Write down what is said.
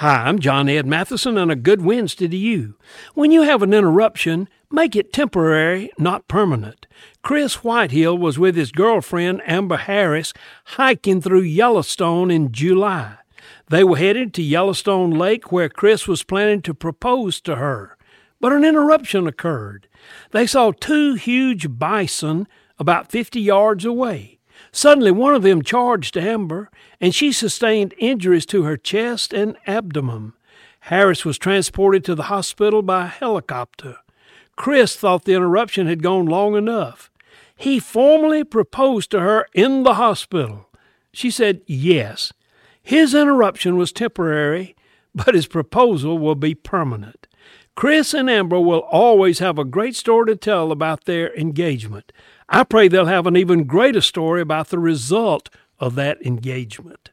Hi, I'm John Ed Matheson, and a good Wednesday to you. When you have an interruption, make it temporary, not permanent. Chris Whitehill was with his girlfriend, Amber Harris, hiking through Yellowstone in July. They were headed to Yellowstone Lake, where Chris was planning to propose to her. But an interruption occurred. They saw two huge bison about 50 yards away. Suddenly, one of them charged Amber, and she sustained injuries to her chest and abdomen. Harris was transported to the hospital by helicopter. Chris thought the interruption had gone long enough. He formally proposed to her in the hospital. She said yes. His interruption was temporary, but his proposal will be permanent. Chris and Amber will always have a great story to tell about their engagement. I pray they'll have an even greater story about the result of that engagement.